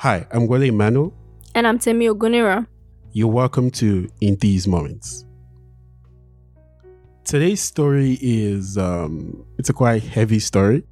Hi, I'm Gwale Manu. And I'm Temi Ogunira. You're welcome to In These Moments. Today's story is, it's a quite heavy story.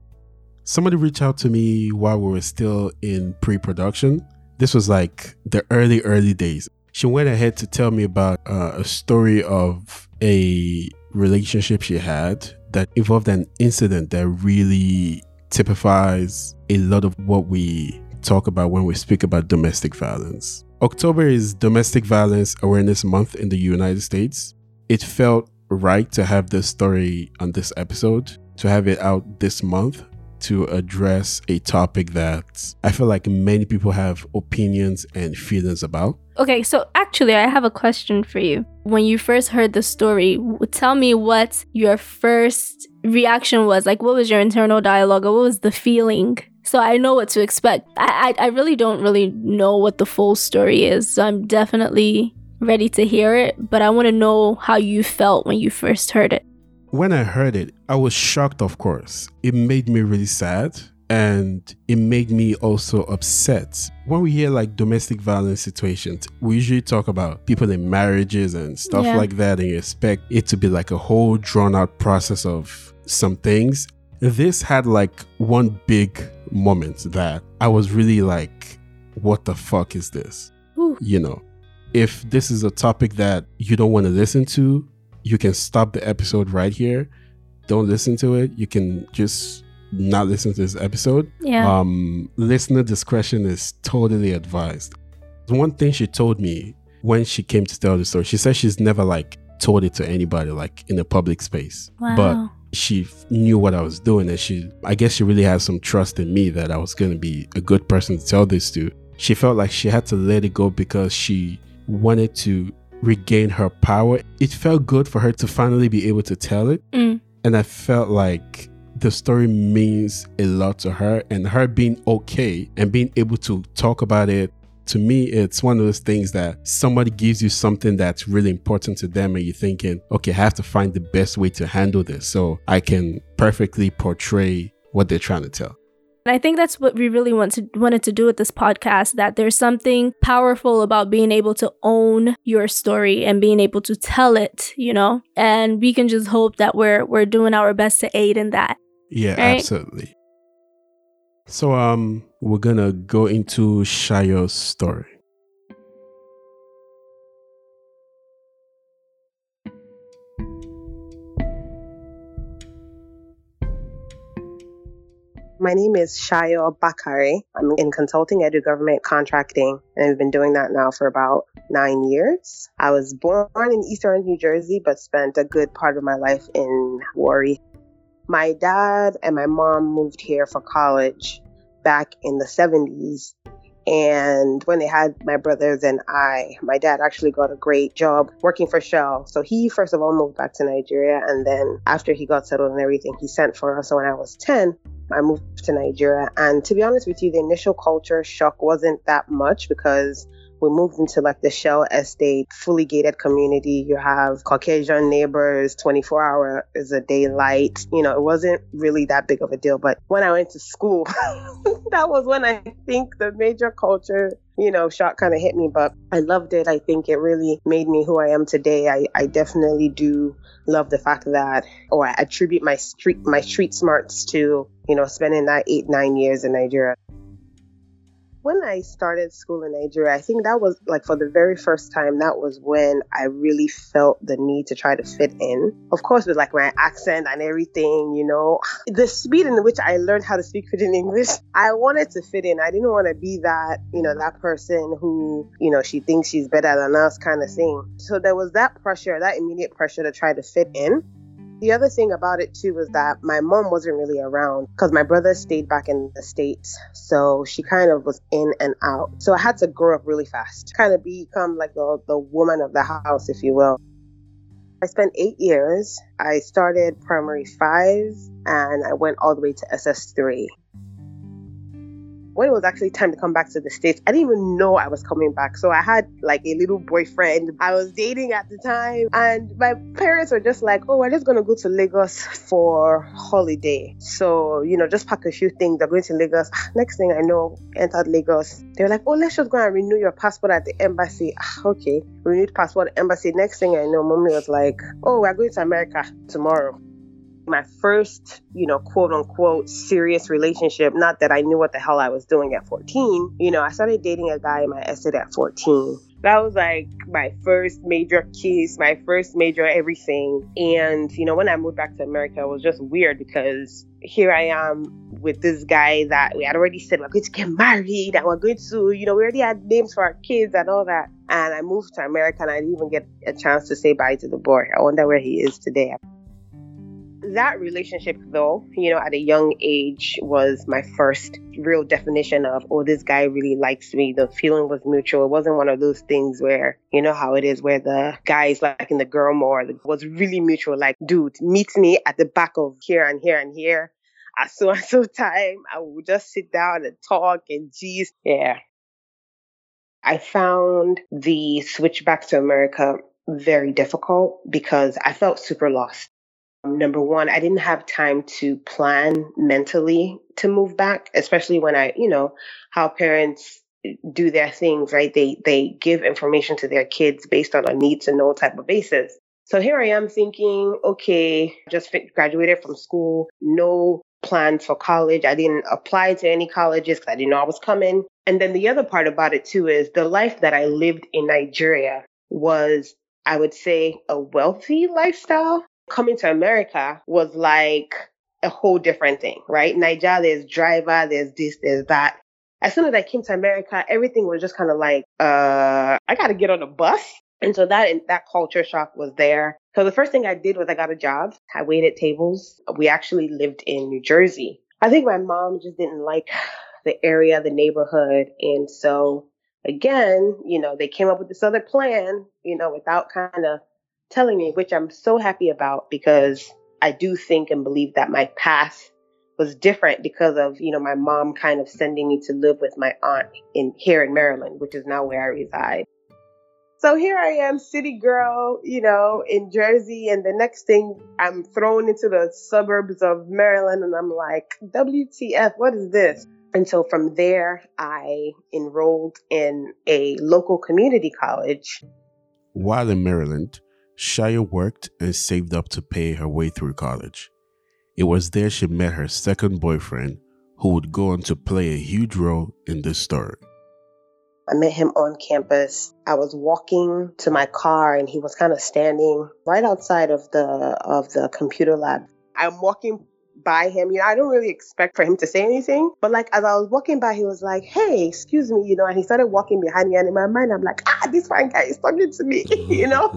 Somebody reached out to me while we were still in pre-production. This was like the early days. She went ahead to tell me about a story of a relationship she had that involved an incident that really typifies a lot of what we talk about when we speak about domestic violence. October is Domestic Violence Awareness Month in the United States. It felt right to have this story on this episode, to have it out this month, to address a topic that I feel like many people have opinions and feelings about. Okay, so actually I have a question for you. When you first heard the story, tell me what your first reaction was. Like, what was your internal dialogue, or what was the feeling? So I know what to expect. I really don't know what the full story is, so I'm definitely ready to hear it, but I want to know how you felt when you first heard it. When I heard it, I was shocked, of course. It made me really sad, and it made me also upset. When we hear like domestic violence situations, we usually talk about people in marriages and stuff like that, and you expect it to be like a whole drawn out process of some things. This had like one big moment that I was really like, what the fuck is this? Ooh. You know, if this is a topic that you don't want to listen to, you can stop the episode right here. Don't listen to it. You can just not listen to this episode. Yeah. Listener discretion is totally advised. One thing she told me when she came to tell the story, she said she's never like told it to anybody, like in a public space. Wow. But she knew what I was doing, and I guess she really had some trust in me that I was going to be a good person to tell this to. She felt like she had to let it go because she wanted to regain her power. It felt good for her to finally be able to tell it. And I felt like the story means a lot to her, and her being okay and being able to talk about it, to me, it's one of those things that somebody gives you something that's really important to them, and you're thinking, okay, I have to find the best way to handle this so I can perfectly portray what they're trying to tell. And I think that's what we really wanted to do with this podcast, that there's something powerful about being able to own your story and being able to tell it, you know, and we can just hope that we're doing our best to aid in that. Yeah, right? Absolutely. So we're going to go into Shayo's story. My name is Shayo Bakare. I'm in consulting, edu-government contracting, and I've been doing that now for about 9 years. I was born in East Orange, New Jersey, but spent a good part of my life in Warri. My dad and my mom moved here for college back in the 70s. And when they had my brothers and I, my dad actually got a great job working for Shell. So he, first of all, moved back to Nigeria. And then after he got settled and everything, he sent for us. So when I was 10, I moved to Nigeria. And to be honest with you, the initial culture shock wasn't that much, because we moved into like the Shell estate, fully gated community. You have Caucasian neighbors, 24 hours a day light. You know, it wasn't really that big of a deal. But when I went to school, that was when I think the major culture, you know, shock kind of hit me. But I loved it. I think it really made me who I am today. I definitely do love the fact that, or I attribute my street smarts to, you know, spending that 8-9 years in Nigeria. When I started school in Nigeria, I think that was like for the very first time, that was when I really felt the need to try to fit in. Of course, with like my accent and everything, you know, the speed in which I learned how to speak pidgin English, I wanted to fit in. I didn't want to be that, you know, that person who, you know, she thinks she's better than us kind of thing. So there was that pressure, that immediate pressure to try to fit in. The other thing about it, too, was that my mom wasn't really around because my brother stayed back in the States. So she kind of was in and out. So I had to grow up really fast, kind of become like the woman of the house, if you will. I spent 8 years. I started primary 5 and I went all the way to SS3. when it was actually time to come back to the States, I didn't even know I was coming back. So I had like a little boyfriend I was dating at the time, and my parents were just like, oh, we're just going to go to Lagos for holiday. So, you know, just pack a few things. They're going to Lagos. Next thing I know, entered Lagos. They were like, oh, let's just go and renew your passport at the embassy. Okay, renewed passport at the embassy. Next thing I know, mommy was like, oh, we're going to America tomorrow. My first, you know, quote unquote, serious relationship. Not that I knew what the hell I was doing at 14. You know, I started dating a guy in my estate at 14. That was like my first major kiss, my first major everything. And, you know, when I moved back to America, it was just weird because here I am with this guy that we had already said we're going to get married and we're going to, you know, we already had names for our kids and all that. And I moved to America and I didn't even get a chance to say bye to the boy. I wonder where he is today. That relationship, though, you know, at a young age was my first real definition of, oh, this guy really likes me. The feeling was mutual. It wasn't one of those things where, you know how it is, where the guy is liking the girl more. It was really mutual. Like, dude, meet me at the back of here and here and here at so and so time. I would just sit down and talk and geez. Yeah. I found the switch back to America very difficult because I felt super lost. Number one, I didn't have time to plan mentally to move back, especially when I, you know, how parents do their things, right? They give information to their kids based on a need to know type of basis. So here I am thinking, okay, just graduated from school, no plans for college. I didn't apply to any colleges because I didn't know I was coming. And then the other part about it too is the life that I lived in Nigeria was, I would say, a wealthy lifestyle. Coming to America was like a whole different thing, right? Nigeria, there's driver, there's this, there's that. As soon as I came to America, everything was just kind of like, I got to get on a bus. And so that culture shock was there. So the first thing I did was I got a job. I waited tables. We actually lived in New Jersey. I think my mom just didn't like the area, the neighborhood. And so again, you know, they came up with this other plan, you know, without kind of telling me, which I'm so happy about because I do think and believe that my path was different because of, you know, my mom kind of sending me to live with my aunt here in Maryland, which is now where I reside. So here I am, city girl, you know, in Jersey, and the next thing I'm thrown into the suburbs of Maryland and I'm like, WTF, what is this? And so from there, I enrolled in a local community college. While in Maryland, Shayo worked and saved up to pay her way through college. It was there she met her second boyfriend, who would go on to play a huge role in this story. I met him on campus. I was walking to my car and he was kind of standing right outside of the computer lab. I'm walking by him. You know, I don't really expect for him to say anything, but like as I was walking by, he was like, hey, excuse me, you know, and he started walking behind me. And in my mind, I'm like, this fine guy is talking to me, you know,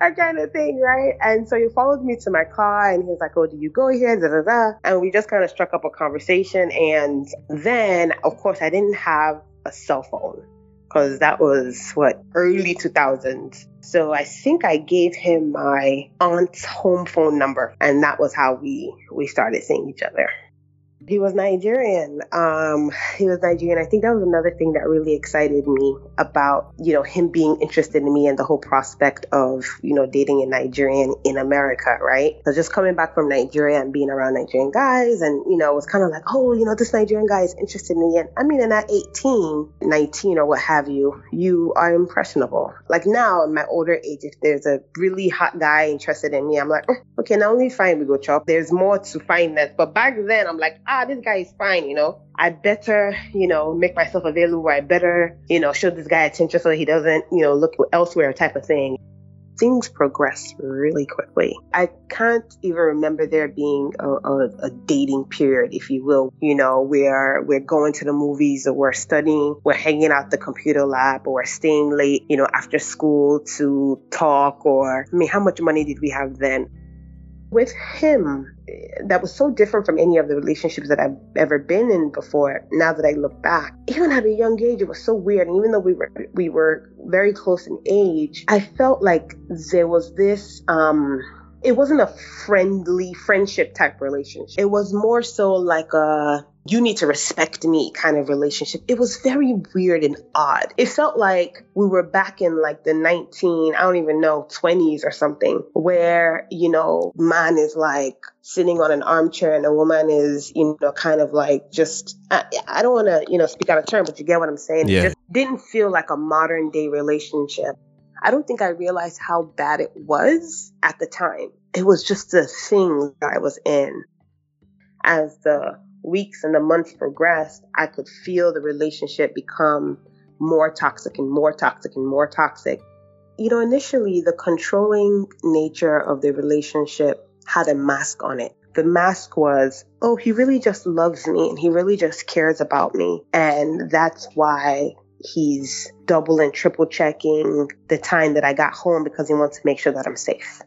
that kind of thing, right? And so he followed me to my car and he was like, oh, do you go here? Da, da, da. And we just kind of struck up a conversation. And then, of course, I didn't have a cell phone because that was early 2000s. So I think I gave him my aunt's home phone number. And that was how we started seeing each other. He was Nigerian. I think that was another thing that really excited me about, you know, him being interested in me and the whole prospect of, you know, dating a Nigerian in America, right? So just coming back from Nigeria and being around Nigerian guys and, you know, it was kind of like, oh, you know, this Nigerian guy is interested in me. And I mean, and at 18, 19 or what have you, you are impressionable. Like now in my older age, if there's a really hot guy interested in me, I'm like, okay, not only fine, we go chop. There's more to fineness. But back then I'm like, this guy is fine, you know, I better, you know, make myself available. I better, you know, show this guy attention so he doesn't, you know, look elsewhere type of thing. Things progressed really quickly. I can't even remember there being a dating period, if you will. You know, we're going to the movies or we're studying, we're hanging out the computer lab or we're staying late, you know, after school to talk or, I mean, how much money did we have then? With him, that was so different from any of the relationships that I've ever been in before. Now that I look back, even at a young age, it was so weird. And even though we were very close in age, I felt like there was this, it wasn't a friendship type relationship. It was more so like a you need to respect me kind of relationship. It was very weird and odd. It felt like we were back in like the 20s or something, where, you know, man is like sitting on an armchair and a woman is, you know, kind of like just, I don't want to, you know, speak out of turn, but you get what I'm saying. Yeah. It just didn't feel like a modern day relationship. I don't think I realized how bad it was at the time. It was just the thing that I was in. As the weeks and the months progressed, I could feel the relationship become more toxic and more toxic and more toxic. You know, initially, the controlling nature of the relationship had a mask on it. The mask was, oh, he really just loves me and he really just cares about me. And that's why he's double and triple checking the time that I got home, because he wants to make sure that I'm safe.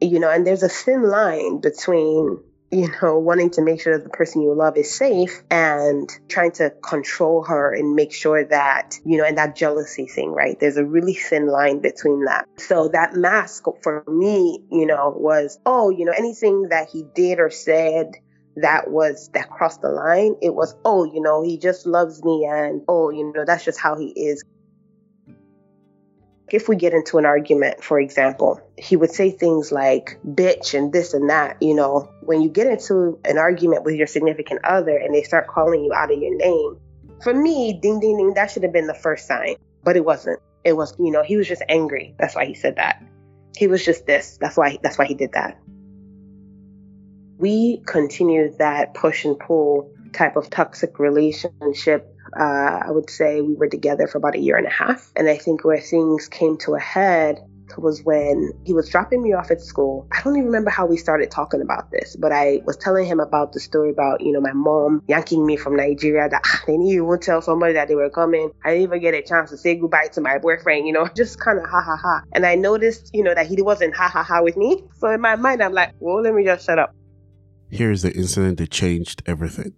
You know, and there's a thin line between, you know, wanting to make sure that the person you love is safe and trying to control her and make sure that, you know, and that jealousy thing, right? There's a really thin line between that. So that mask for me, you know, was, oh, you know, anything that he did or said that crossed the line. It was, oh, you know, he just loves me and, oh, you know, that's just how he is. If we get into an argument, for example, he would say things like bitch and this and that. You know, when you get into an argument with your significant other and they start calling you out of your name, for me, ding, ding, ding, that should have been the first sign, but it wasn't. It was, you know, he was just angry. That's why he said that. He was just this. That's why he did that. We continued that push and pull type of toxic relationship. I would say we were together for about 1.5 years. And I think where things came to a head was when he was dropping me off at school. I don't even remember how we started talking about this, but I was telling him about the story about, you know, my mom yanking me from Nigeria, that they knew you would tell somebody that they were coming. I didn't even get a chance to say goodbye to my boyfriend, you know, just kind of ha ha ha. And I noticed, you know, that he wasn't ha ha ha with me. So in my mind, I'm like, well, let me just shut up. Here is the incident that changed everything.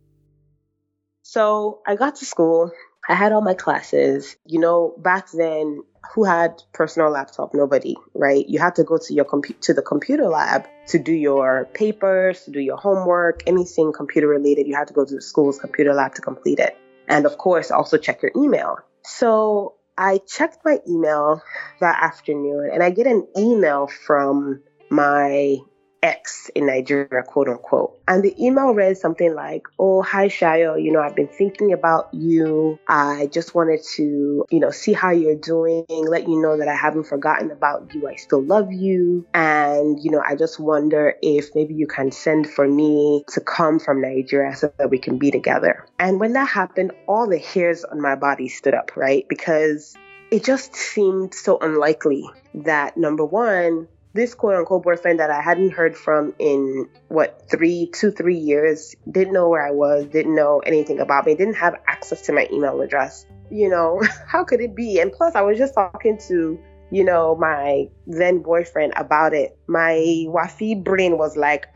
So I got to school. I had all my classes. You know, back then, who had personal laptop? Nobody, right? You had to go to your to the computer lab to do your papers, to do your homework, anything computer related. You had to go to the school's computer lab to complete it. And of course, also check your email. So I checked my email that afternoon and I get an email from my ex in Nigeria, quote unquote. And the email read something like, oh, hi, Shayo, you know, I've been thinking about you. I just wanted to, you know, see how you're doing, let you know that I haven't forgotten about you. I still love you. And, you know, I just wonder if maybe you can send for me to come from Nigeria so that we can be together. And when that happened, all the hairs on my body stood up, right? Because it just seemed so unlikely that, number one, this quote-unquote boyfriend that I hadn't heard from in, 3 years, didn't know where I was, didn't know anything about me, didn't have access to my email address. You know, how could it be? And plus, I was just talking to, you know, my then-boyfriend about it. My Wafi brain was like,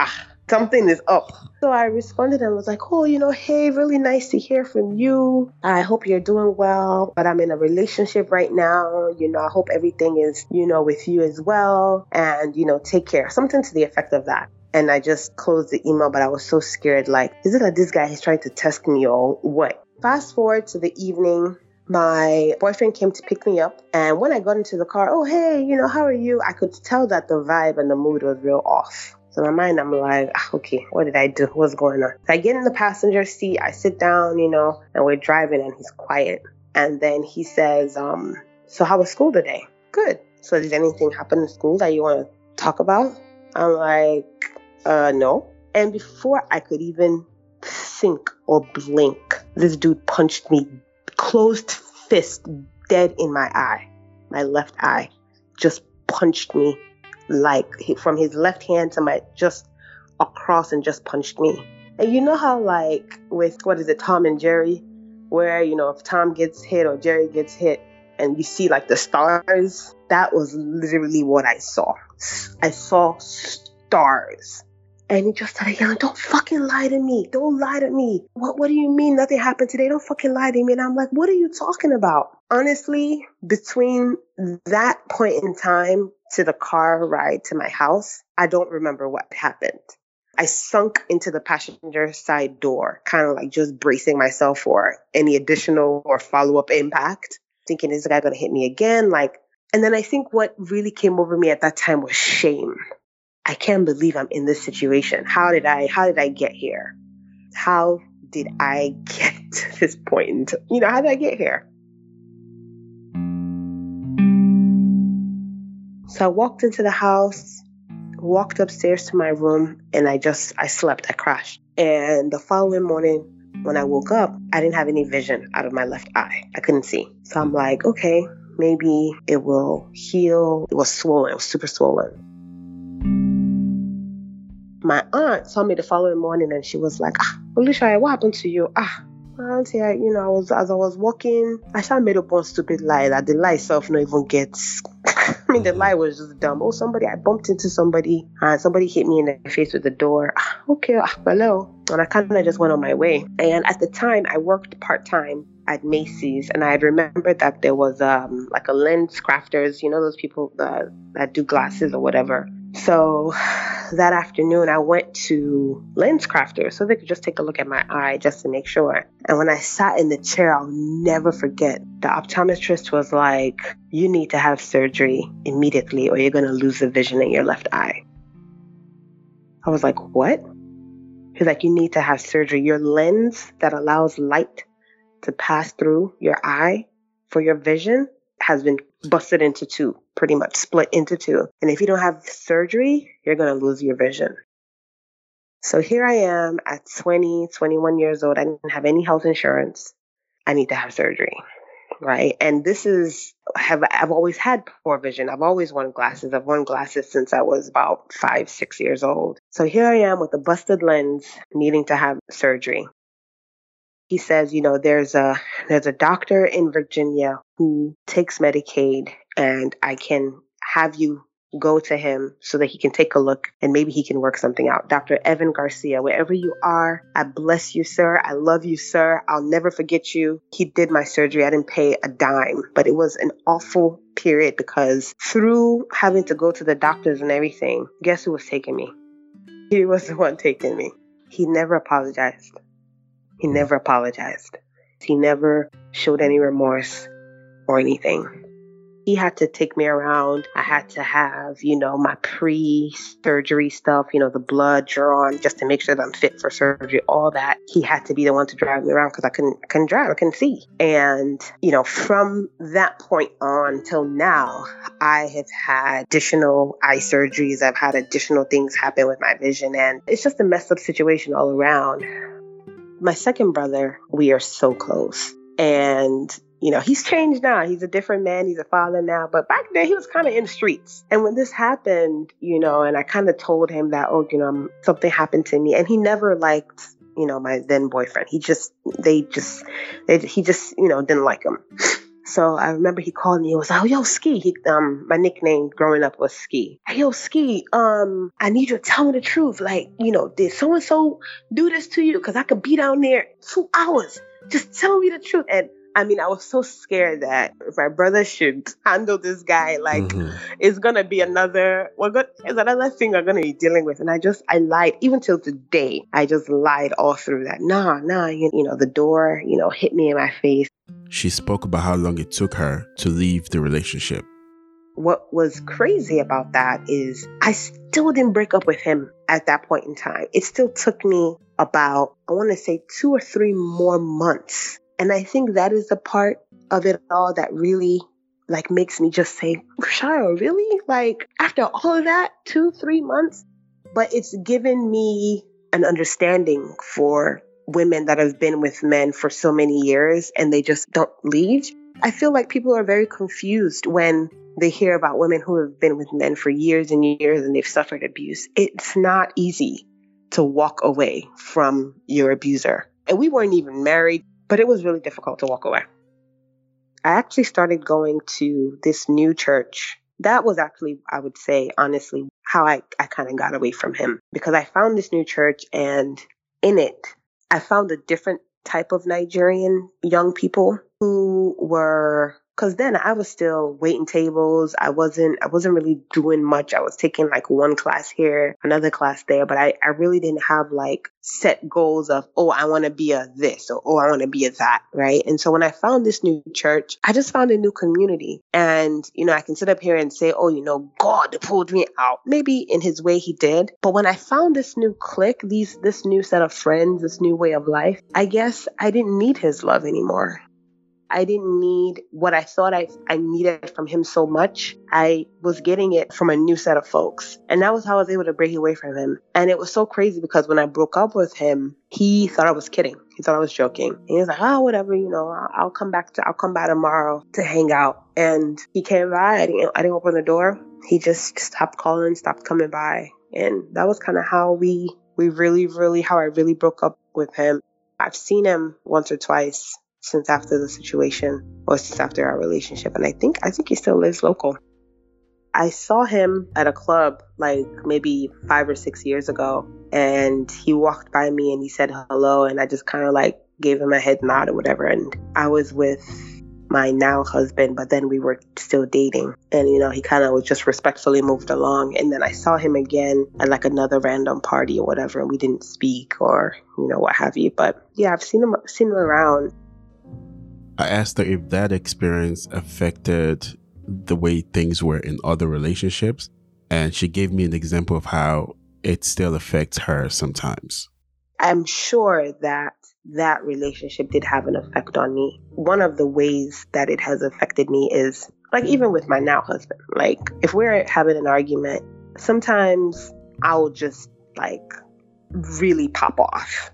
something is up. So I responded and was like, oh, you know, hey, really nice to hear from you. I hope you're doing well, but I'm in a relationship right now. You know, I hope everything is, you know, with you as well. And, you know, take care. Something to the effect of that. And I just closed the email, but I was so scared. Like, is it like this guy, he's trying to test me or what? Fast forward to the evening. My boyfriend came to pick me up. And when I got into the car, oh, hey, you know, how are you? I could tell that the vibe and the mood was real off. So in my mind, I'm like, okay, what did I do? What's going on? So I get in the passenger seat, I sit down, you know, and we're driving and he's quiet. And then he says, so how was school today? Good. So did anything happen in school that you want to talk about? I'm like, no. And before I could even think or blink, this dude punched me closed fist dead in my eye. My left eye just punched me. Like from his left hand to my, just across, and just punched me. And you know how like with, Tom and Jerry, where, you know, if Tom gets hit or Jerry gets hit and you see like the stars, that was literally what I saw. I saw stars. And he just started yelling, don't fucking lie to me. Don't lie to me. What do you mean nothing happened today? Don't fucking lie to me. And I'm like, what are you talking about? Honestly, between that point in time to the car ride to my house, I don't remember what happened. I sunk into the passenger side door, kind of like just bracing myself for any additional or follow-up impact, thinking, is the guy going to hit me again? Like, and then I think what really came over me at that time was shame. I can't believe I'm in this situation. How did I get here? How did I get to this point? You know, how did I get here? So I walked into the house, walked upstairs to my room, and I slept. I crashed. And the following morning, when I woke up, I didn't have any vision out of my left eye. I couldn't see. So I'm like, okay, maybe it will heal. It was swollen. It was super swollen. My aunt saw me the following morning, and she was like, Olushaya, what happened to you? Auntie, as I was walking, I just made up one stupid lie that the lie itself not even gets... I mean, the lie was just dumb. Oh, I bumped into somebody, and somebody hit me in the face with the door. Okay, hello. And I kind of just went on my way. And at the time, I worked part-time at Macy's, and I had remembered that there was like a LensCrafters, you know, those people that do glasses or whatever. So that afternoon, I went to LensCrafters so they could just take a look at my eye just to make sure. And when I sat in the chair, I'll never forget, the optometrist was like, you need to have surgery immediately or you're going to lose the vision in your left eye. I was like, what? He's like, you need to have surgery. Your lens that allows light to pass through your eye for your vision has been busted into two, pretty much split into two. And if you don't have surgery, you're going to lose your vision. So here I am at 20, 21 years old. I didn't have any health insurance. I need to have surgery, right? And this is, I've always had poor vision. I've always worn glasses. I've worn glasses since I was about 5, 6 years old. So here I am with a busted lens needing to have surgery. He says, you know, there's a doctor in Virginia who takes Medicaid, and I can have you go to him so that he can take a look and maybe he can work something out. Dr. Evan Garcia, wherever you are, I bless you, sir. I love you, sir. I'll never forget you. He did my surgery. I didn't pay a dime, but it was an awful period because through having to go to the doctors and everything, guess who was taking me? He was the one taking me. He never apologized. He never apologized. He never showed any remorse or anything. He had to take me around. I had to have, you know, my pre-surgery stuff, you know, the blood drawn just to make sure that I'm fit for surgery, all that. He had to be the one to drive me around because I couldn't drive, I couldn't see. And, you know, from that point on till now, I have had additional eye surgeries. I've had additional things happen with my vision. And it's just a messed up situation all around. My second brother, we are so close. And, you know, he's changed now. He's a different man. He's a father now. But back then, he was kind of in the streets. And when this happened, you know, and I kind of told him that, oh, you know, something happened to me. And he never liked, you know, my then boyfriend. He just, you know, didn't like him. So I remember he called me. He was like, oh, yo, Ski. My nickname growing up was Ski. Hey, yo, Ski, I need you to tell me the truth. Like, you know, did so-and-so do this to you? Because I could be down there 2 hours. Just tell me the truth. And I mean, I was so scared that if my brother should handle this guy, like, it's going to be another thing we're going to be dealing with. And I lied. Even till today, I just lied all through that. Nah, you know, the door, you know, hit me in my face. She spoke about how long it took her to leave the relationship. What was crazy about that is I still didn't break up with him at that point in time. It still took me about, I want to say 2 or 3 more months. And I think that is the part of it all that really, like, makes me just say, Shayo, really? Like, after all of that, 2, 3 months? But it's given me an understanding for women that have been with men for so many years and they just don't leave. I feel like people are very confused when they hear about women who have been with men for years and years and they've suffered abuse. It's not easy to walk away from your abuser. And we weren't even married, but it was really difficult to walk away. I actually started going to this new church. That was actually, I would say, honestly, how I kind of got away from him, because I found this new church, and in it, I found a different type of Nigerian young people who were Because then I was still waiting tables. I wasn't really doing much. I was taking like one class here, another class there, but I really didn't have like set goals of, oh, I want to be a this, or oh, I want to be a that, right? And so when I found this new church, I just found a new community. And, you know, I can sit up here and say, oh, you know, God pulled me out. Maybe in his way he did. But when I found this new clique, this new set of friends, this new way of life, I guess I didn't need his love anymore. I didn't need what I thought I needed from him so much. I was getting it from a new set of folks. And that was how I was able to break away from him. And it was so crazy because when I broke up with him, he thought I was kidding. He thought I was joking. And he was like, oh, whatever, you know, I'll come by tomorrow to hang out. And he came by. I didn't open the door. He just stopped calling, stopped coming by. And that was kind of how I really broke up with him. I've seen him once or twice since after the situation, or since after our relationship. And I think he still lives local. I saw him at a club like maybe 5 or 6 years ago, and he walked by me and he said hello, and I just kind of like gave him a head nod or whatever. And I was with my now husband, but then we were still dating. And, you know, he kind of was just respectfully moved along. And then I saw him again at like another random party or whatever, and we didn't speak or, you know, what have you. But yeah, I've seen him around. I asked her if that experience affected the way things were in other relationships, and she gave me an example of how it still affects her sometimes. I'm sure that relationship did have an effect on me. One of the ways that it has affected me is, like, even with my now husband, like, if we're having an argument, sometimes I'll just, like, really pop off.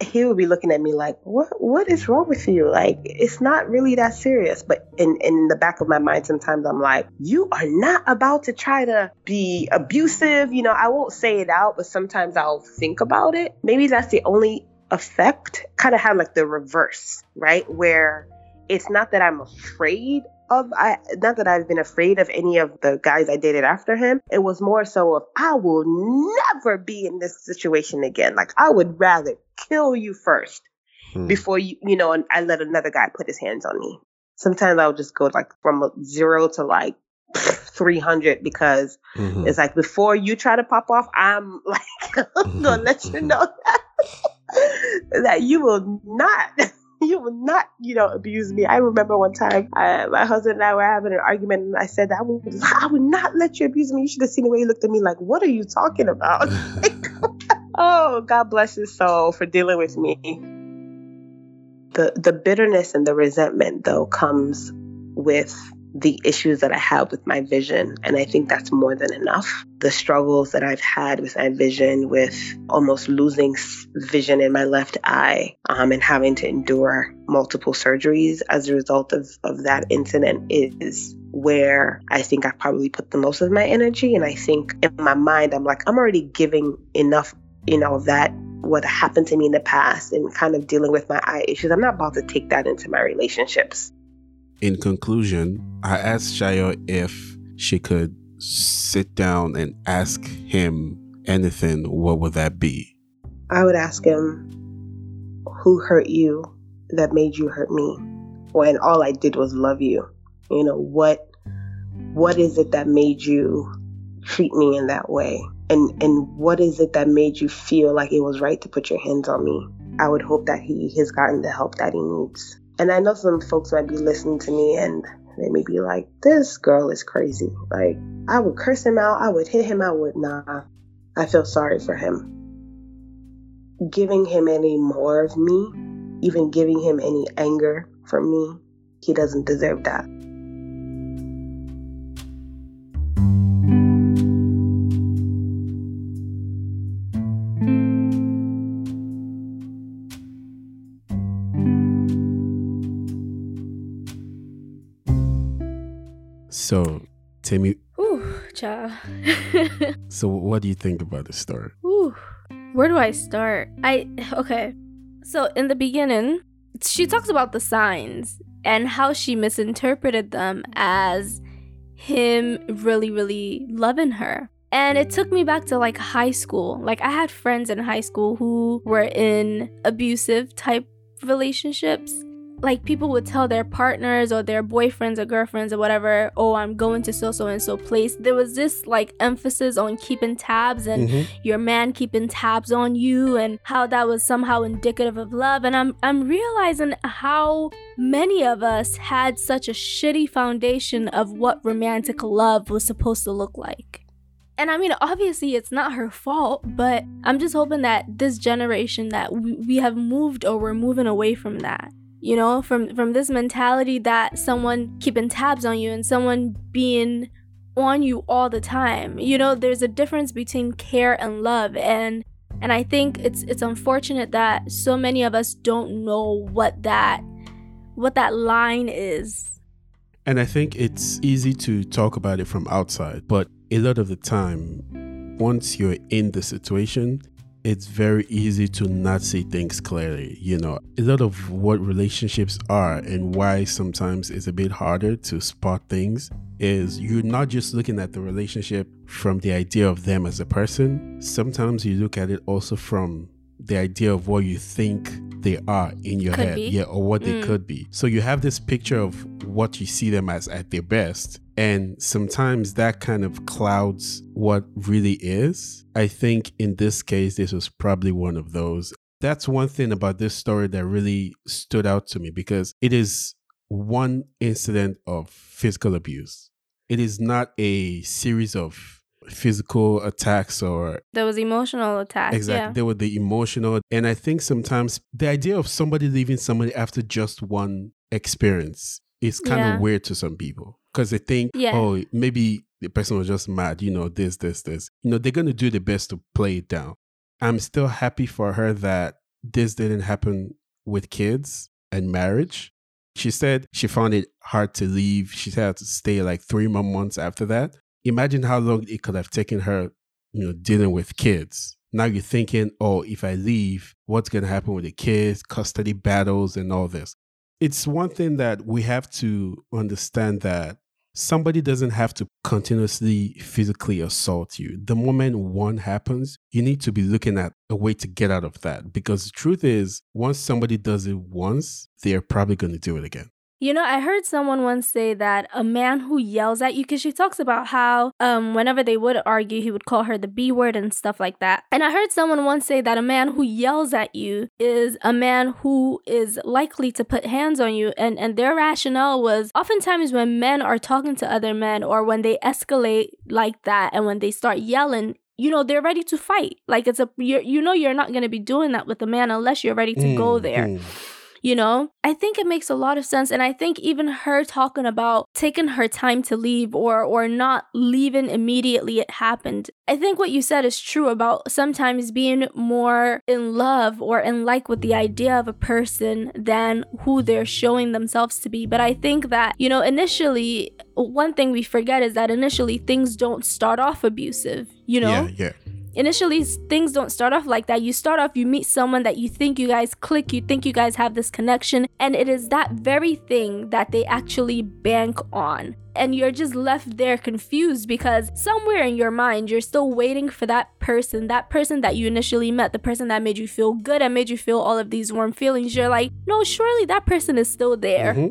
He would be looking at me like, what is wrong with you? Like, it's not really that serious. But in the back of my mind, sometimes I'm like, you are not about to try to be abusive. You know, I won't say it out, but sometimes I'll think about it. Maybe that's the only effect. Kind of had like the reverse, right? Where it's not that I'm afraid of, not that I've been afraid of any of the guys I dated after him. It was more so of, I will never be in this situation again. Like, I would rather kill you first before you know, and I let another guy put his hands on me. Sometimes I'll just go like from 0 to like 300 because it's like, before you try to pop off, I'm like, gonna let you know that you will not, you know, abuse me. I remember one time, my husband and I were having an argument, and I said that I would not let you abuse me. You should have seen the way he looked at me like, what are you talking about? Oh, God bless his soul for dealing with me. The bitterness and the resentment, though, comes with the issues that I have with my vision. And I think that's more than enough. The struggles that I've had with my vision, with almost losing vision in my left eye, and having to endure multiple surgeries as a result of that incident is where I think I probably put the most of my energy. And I think in my mind, I'm like, I'm already giving enough, you know, that what happened to me in the past and kind of dealing with my eye issues. I'm not about to take that into my relationships. In conclusion, I asked Shayo if she could sit down and ask him anything, what would that be? I would ask him, who hurt you that made you hurt me when all I did was love you? You know, what is it that made you treat me in that way? And what is it that made you feel like it was right to put your hands on me? I would hope that he has gotten the help that he needs. And I know some folks might be listening to me and they may be like, this girl is crazy. Like, I would curse him out. I would hit him. I feel sorry for him. Giving him any more of me, even giving him any anger from me, he doesn't deserve that. So, Timmy. Ooh, child. So, what do you think about this story? Ooh, where do I start? Okay. So, in the beginning, she talks about the signs and how she misinterpreted them as him really, really loving her. And it took me back to like high school. Like, I had friends in high school who were in abusive type relationships. Like, people would tell their partners or their boyfriends or girlfriends or whatever, oh, I'm going to so and so place. There was this like emphasis on keeping tabs and your man keeping tabs on you, and how that was somehow indicative of love. And I'm realizing how many of us had such a shitty foundation of what romantic love was supposed to look like. And I mean, obviously, it's not her fault, but I'm just hoping that this generation, that we have moved, or we're moving away from that. You know, from this mentality that someone keeping tabs on you and someone being on you all the time. You know, there's a difference between care and love. And I think it's unfortunate that so many of us don't know what that line is. And I think it's easy to talk about it from outside, but a lot of the time, once you're in the situation, it's very easy to not see things clearly. You know, a lot of what relationships are and why sometimes it's a bit harder to spot things is you're not just looking at the relationship from the idea of them as a person. Sometimes you look at it also from the idea of what you think they are in your could head. Be. Yeah, or what they could be. So you have this picture of what you see them as at their best. And sometimes that kind of clouds what really is. I think in this case, this was probably one of those. That's one thing about this story that really stood out to me, because it is one incident of physical abuse. It is not a series of physical attacks, or there was emotional attacks. Exactly. Yeah. There were the emotional. And I think sometimes the idea of somebody leaving somebody after just one experience is kind of weird to some people, because they think, oh, maybe the person was just mad, you know, this. You know, they're going to do their best to play it down. I'm still happy for her that this didn't happen with kids and marriage. She said she found it hard to leave. She had to stay like 3 more months after that. Imagine how long it could have taken her, you know, dealing with kids. Now you're thinking, oh, if I leave, what's going to happen with the kids, custody battles and all this. It's one thing that we have to understand, that somebody doesn't have to continuously physically assault you. The moment one happens, you need to be looking at a way to get out of that. Because the truth is, once somebody does it once, they're probably going to do it again. You know, I heard someone once say that a man who yells at you, because she talks about how whenever they would argue, he would call her the B word and stuff like that. And I heard someone once say that a man who yells at you is a man who is likely to put hands on you. And their rationale was, oftentimes when men are talking to other men, or when they escalate like that and when they start yelling, you know, they're ready to fight. Like, it's you're not going to be doing that with a man unless you're ready to go there. You know, I think it makes a lot of sense. And I think even her talking about taking her time to leave, or not leaving immediately it happened. I think what you said is true about sometimes being more in love or in like with the idea of a person than who they're showing themselves to be. But I think that, you know, initially, one thing we forget is that initially things don't start off abusive, you know? Yeah. Initially, things don't start off like that. You start off, you meet someone that you think you guys click, you think you guys have this connection, and it is that very thing that they actually bank on. And you're just left there confused, because somewhere in your mind, you're still waiting for that person that you initially met, the person that made you feel good and made you feel all of these warm feelings. You're like, no, surely that person is still there.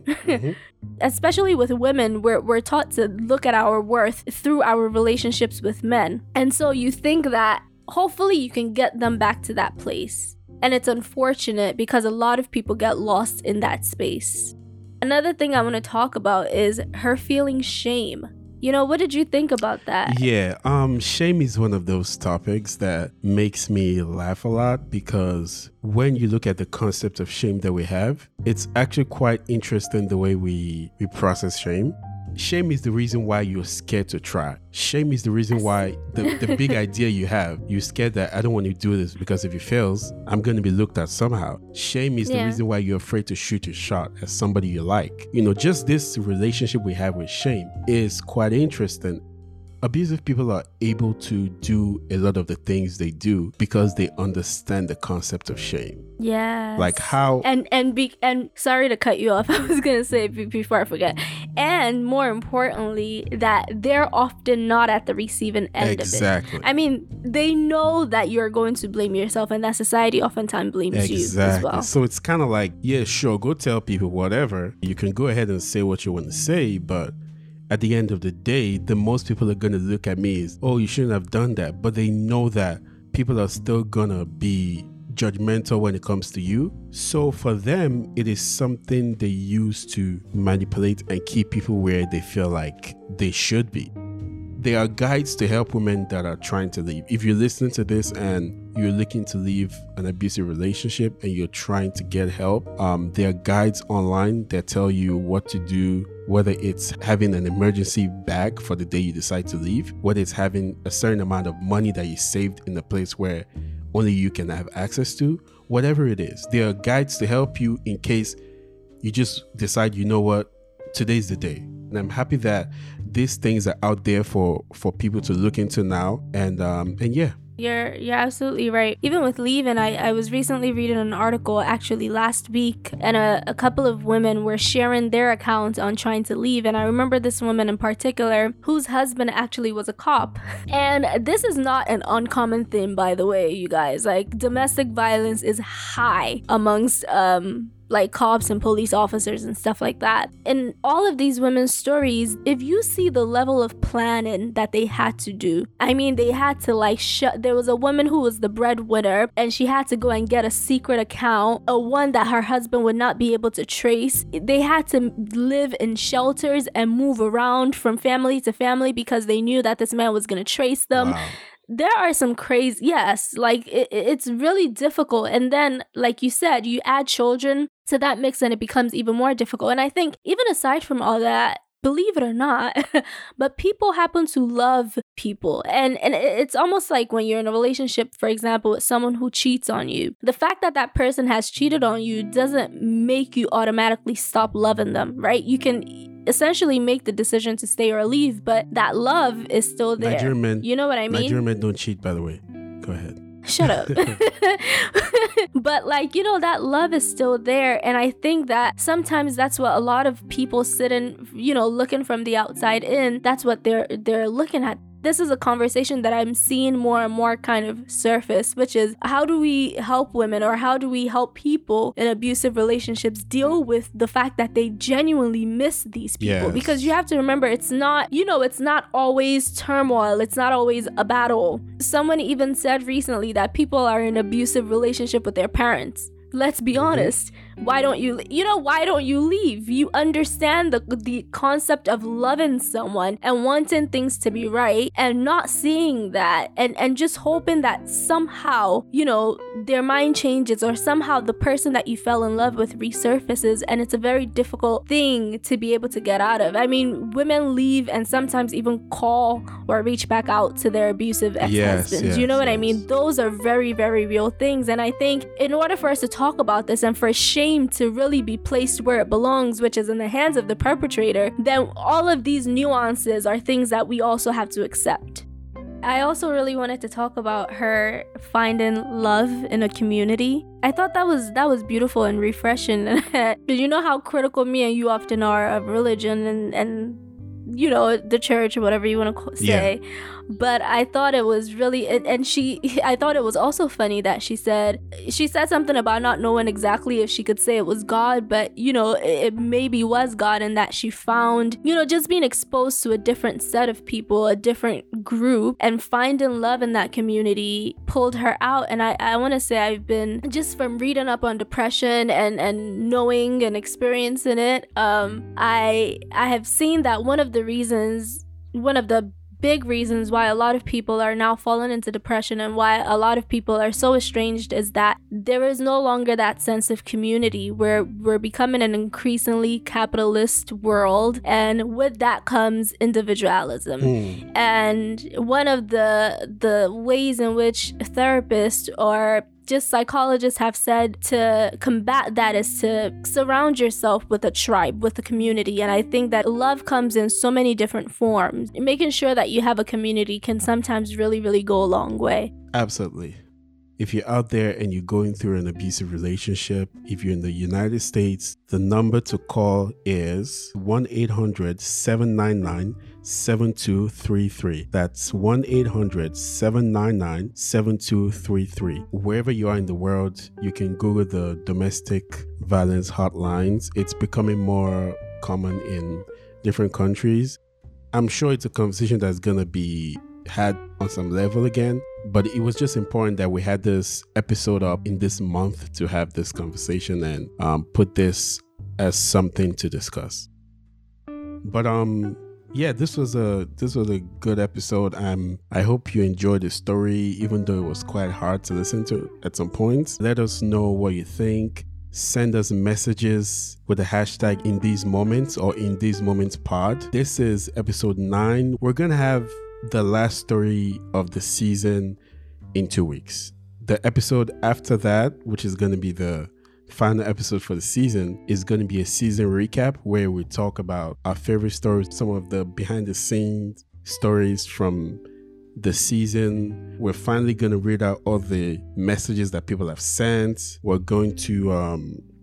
Especially with women, we're taught to look at our worth through our relationships with men. And so you think that hopefully you can get them back to that place. And it's unfortunate, because a lot of people get lost in that space. Another thing I want to talk about is her feeling shame. You know, what did you think about that? Yeah, shame is one of those topics that makes me laugh a lot, because when you look at the concept of shame that we have, it's actually quite interesting the way we process shame. Shame is the reason why you're scared to try. Shame is the reason why the big idea you have, you're scared that I don't want to do this, because if it fails, I'm going to be looked at somehow. Shame is the reason why you're afraid to shoot your shot at somebody you like. You know, just this relationship we have with shame is quite interesting. Abusive people are able to do a lot of the things they do because they understand the concept of shame. Yeah. Like how... And sorry to cut you off. I was going to say before I forget. and more importantly, that they're often not at the receiving end exactly. of it. I mean, they know that you're going to blame yourself and that society oftentimes blames you as well. So it's kind of like, yeah, sure, go tell people whatever. You can go ahead and say what you want to say, but at the end of the day, the most people are going to look at me is, oh, you shouldn't have done that. But they know that people are still going to be judgmental when it comes to you. So for them, it is something they use to manipulate and keep people where they feel like they should be. There are guides to help women that are trying to leave. If you're listening to this and you're looking to leave an abusive relationship and you're trying to get help, there are guides online that tell you what to do, whether it's having an emergency bag for the day you decide to leave, whether it's having a certain amount of money that you saved in a place where only you can have access to, whatever it is. There are guides to help you in case you just decide, you know what, today's the day. And I'm happy that these things are out there for people to look into now. And yeah. You're absolutely right. Even with leaving, I was recently reading an article actually last week, and a couple of women were sharing their accounts on trying to leave. And I remember this woman in particular whose husband actually was a cop. And this is not an uncommon thing, by the way, you guys. Like, domestic violence is high amongst like cops and police officers and stuff like that. In all of these women's stories, if you see the level of planning that they had to do, I mean, they had to there was a woman who was the breadwinner, and she had to go and get a secret account, a one that her husband would not be able to trace. They had to live in shelters and move around from family to family because they knew that this man was going to trace them. Wow. There are some crazy, yes, like it's really difficult. And then, like you said, you add children to that mix and it becomes even more difficult. And I think even aside from all that, believe it or not, but people happen to love people. And it's almost like when you're in a relationship, for example, with someone who cheats on you, the fact that that person has cheated on you doesn't make you automatically stop loving them, right? You can essentially make the decision to stay or leave, but that love is still there. Nigerian men, you know what I mean? Nigerian men don't cheat, by the way. Go ahead. Shut up. But like, you know, that love is still there. And I think that sometimes that's what a lot of people sitting, you know, looking from the outside in, that's what they're looking at. This is a conversation that I'm seeing more and more kind of surface, which is how do we help women, or how do we help people in abusive relationships deal with the fact that they genuinely miss these people? Yes. Because you have to remember, it's not, you know, it's not always turmoil. It's not always a battle. Someone even said recently that people are in abusive relationship with their parents. Let's be honest. Why don't you leave? You understand the concept of loving someone and wanting things to be right and not seeing that, and just hoping that somehow, you know, their mind changes, or somehow the person that you fell in love with resurfaces. And it's a very difficult thing to be able to get out of. I mean, women leave and sometimes even call or reach back out to their abusive ex-husbands. Yes, you know what I mean? Those are very, very real things. And I think in order for us to talk about this and for shame to really be placed where it belongs, which is in the hands of the perpetrator, then all of these nuances are things that we also have to accept. I also really wanted to talk about her finding love in a community. I thought that was beautiful and refreshing. You know how critical me and you often are of religion and you know, the church or whatever you want to say. Yeah. But I thought it was really, I thought it was also funny that she said something about not knowing exactly if she could say it was God, but you know, it maybe was God, and that she found, you know, just being exposed to a different set of people, a different group, and finding love in that community pulled her out. And I want to say, I've been just from reading up on depression and knowing and experiencing it, I have seen that one of the big reasons why a lot of people are now falling into depression and why a lot of people are so estranged is that there is no longer that sense of community. We're becoming an increasingly capitalist world, and with that comes individualism. And one of the ways in which therapists or just psychologists have said to combat that is to surround yourself with a tribe, with a community. And I think that love comes in so many different forms. Making sure that you have a community can sometimes really, really go a long way. Absolutely. If you're out there and you're going through an abusive relationship, if you're in the United States, the number to call is 1-800-799-7233. That's 1-800-799-7233. Wherever you are in the world, you can Google the domestic violence hotlines. It's becoming more common in different countries. I'm sure it's a conversation that's going to be had on some level again, but it was just important that we had this episode up in this month to have this conversation and put this as something to discuss. But yeah, this was a good episode. I hope you enjoyed the story, even though it was quite hard to listen to at some points. Let us know what you think. Send us messages with the hashtag In These Moments or In These Moments Pod. This is episode 9. We're gonna have the last story of the season in 2 weeks. The episode after that, which is gonna be the final episode for the season, is gonna be a season recap where we talk about our favorite stories, some of the behind the scenes stories from the season. We're finally going to read out all the messages that people have sent. We're going to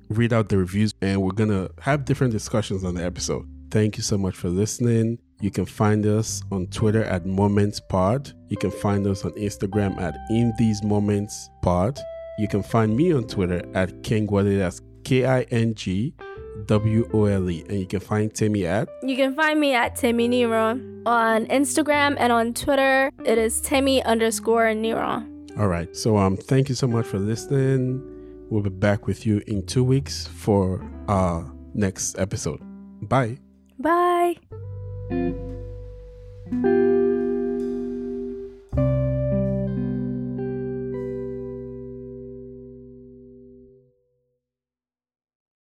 read out the reviews, and we're going to have different discussions on the episode. Thank you so much for listening. You can find us on Twitter at MomentsPod. You can find us on Instagram at InTheseMomentsPod. You can find me on Twitter at Kingwole, that's KINGWOLE, and you can find Timmy at? You can find me at Timmy Nero on Instagram, and on Twitter it is Timmy_Nero. All right, so thank you so much for listening. We'll be back with you in 2 weeks for our next episode. Bye.